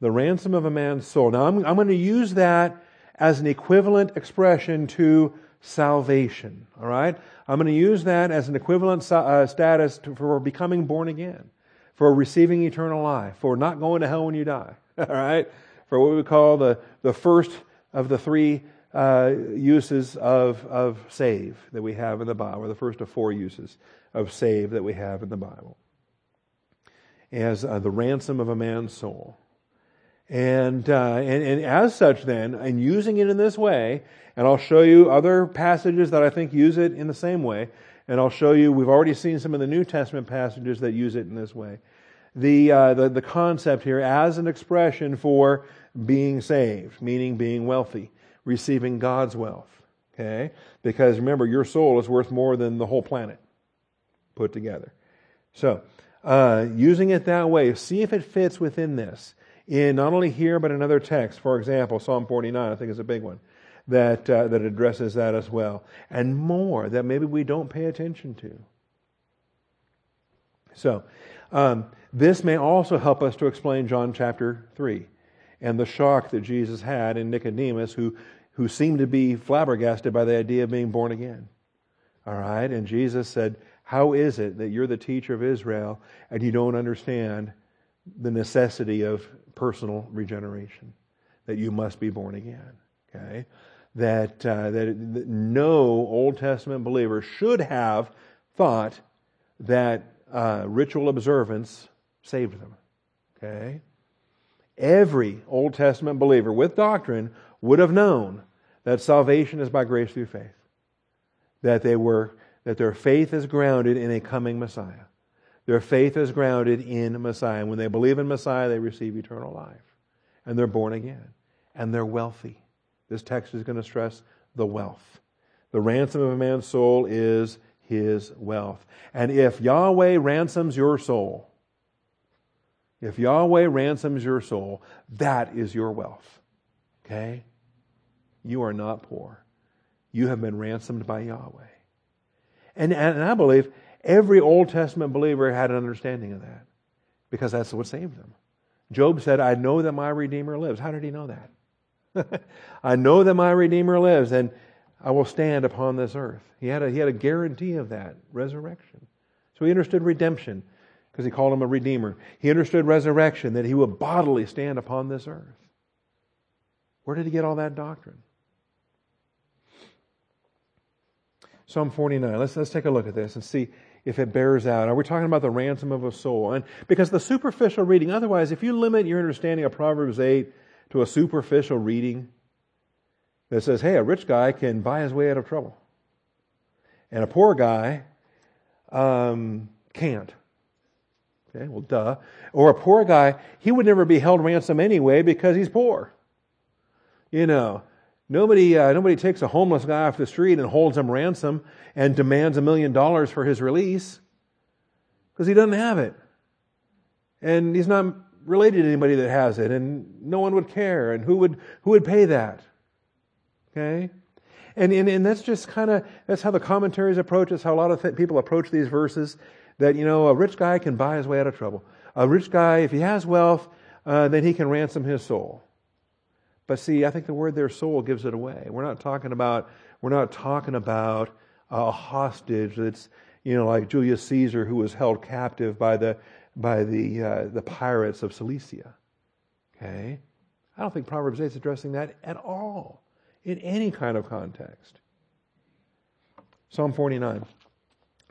The ransom of a man's soul. Now I'm going to use that as an equivalent expression to salvation. All right? I'm going to use that as an equivalent status for becoming born again, for receiving eternal life, for not going to hell when you die. All right? For what we call the first of the three uses of save that we have in the Bible, or the first of four uses of save that we have in the Bible, as the ransom of a man's soul. And as such then, and using it in this way, and I'll show you other passages that I think use it in the same way, and I'll show you, we've already seen some of the New Testament passages that use it in this way. The concept here as an expression for being saved, meaning being wealthy. Receiving God's wealth, okay? Because remember, your soul is worth more than the whole planet put together. So, using it that way, see if it fits within this, in not only here, but in other texts. For example, Psalm 49, I think is a big one, that addresses that as well. And more that maybe we don't pay attention to. So, this may also help us to explain John chapter 3. And the shock that Jesus had in Nicodemus, who seemed to be flabbergasted by the idea of being born again. All right? And Jesus said, how is it that you're the teacher of Israel and you don't understand the necessity of personal regeneration? That you must be born again. Okay? That no Old Testament believer should have thought that ritual observance saved them. Okay? Every Old Testament believer with doctrine would have known that salvation is by grace through faith. That their faith is grounded in a coming Messiah. Their faith is grounded in Messiah. And when they believe in Messiah, they receive eternal life. And they're born again. And they're wealthy. This text is going to stress the wealth. The ransom of a man's soul is his wealth. And if Yahweh ransoms your soul, if Yahweh ransoms your soul, that is your wealth. Okay? You are not poor. You have been ransomed by Yahweh. And I believe every Old Testament believer had an understanding of that. Because that's what saved them. Job said, I know that my Redeemer lives. How did he know that? I know that my Redeemer lives and I will stand upon this earth. He had a guarantee of that resurrection. So he understood redemption. Because he called him a redeemer. He understood resurrection, that he would bodily stand upon this earth. Where did he get all that doctrine? Psalm 49. Let's take a look at this and see if it bears out. Are we talking about the ransom of a soul? And because the superficial reading, otherwise, if you limit your understanding of Proverbs 8 to a superficial reading that says, hey, a rich guy can buy his way out of trouble. And a poor guy can't. Okay, well, duh. Or a poor guy, he would never be held ransom anyway because he's poor. You know, nobody takes a homeless guy off the street and holds him ransom and demands $1 million for his release because he doesn't have it. And he's not related to anybody that has it and no one would care and who would pay that? Okay? And that's just kind of, that's how the commentaries approach, that's how a lot of people approach these verses. That, you know, a rich guy can buy his way out of trouble. A rich guy, if he has wealth, then he can ransom his soul. But see, I think the word "their soul" gives it away. We're not talking about a hostage that's, you know, like Julius Caesar, who was held captive by the pirates of Cilicia. Okay, I don't think Proverbs 8 is addressing that at all in any kind of context. Psalm 49.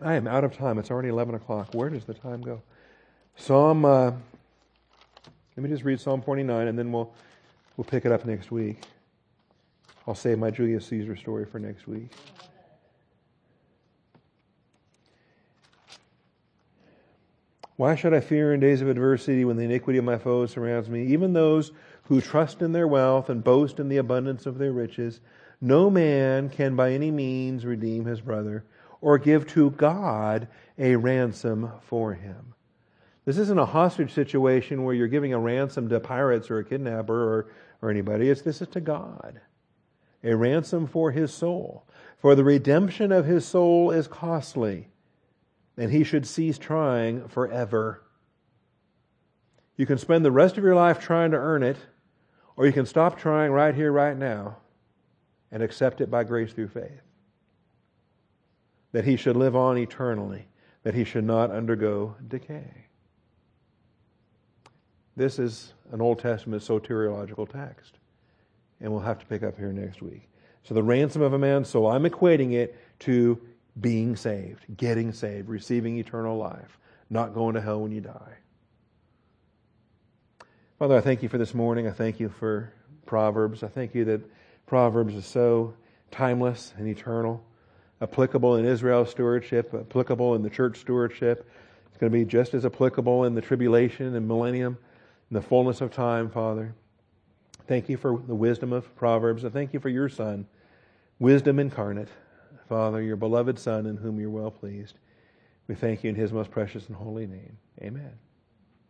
I am out of time. It's already 11 o'clock. Where does the time go? Psalm, let Let me just read Psalm 49, and then we'll pick it up next week. I'll save my Julius Caesar story for next week. Why should I fear in days of adversity when the iniquity of my foes surrounds me? Even those who trust in their wealth and boast in the abundance of their riches, no man can by any means redeem his brother or give to God a ransom for him. This isn't a hostage situation where you're giving a ransom to pirates or a kidnapper or anybody. This is to God. A ransom for his soul. For the redemption of his soul is costly. And he should cease trying forever. You can spend the rest of your life trying to earn it, or you can stop trying right here, right now, and accept it by grace through faith. That he should live on eternally, that he should not undergo decay. This is an Old Testament soteriological text, and we'll have to pick up here next week. So the ransom of a man's soul, I'm equating it to being saved, getting saved, receiving eternal life, not going to hell when you die. Father, I thank you for this morning. I thank you for Proverbs. I thank you that Proverbs is so timeless and eternal, applicable in Israel's stewardship, applicable in the church stewardship. It's going to be just as applicable in the tribulation and millennium, in the fullness of time, Father. Thank you for the wisdom of Proverbs. I thank you for your Son, wisdom incarnate, Father, your beloved Son, in whom you're well pleased. We thank you in his most precious and holy name. Amen.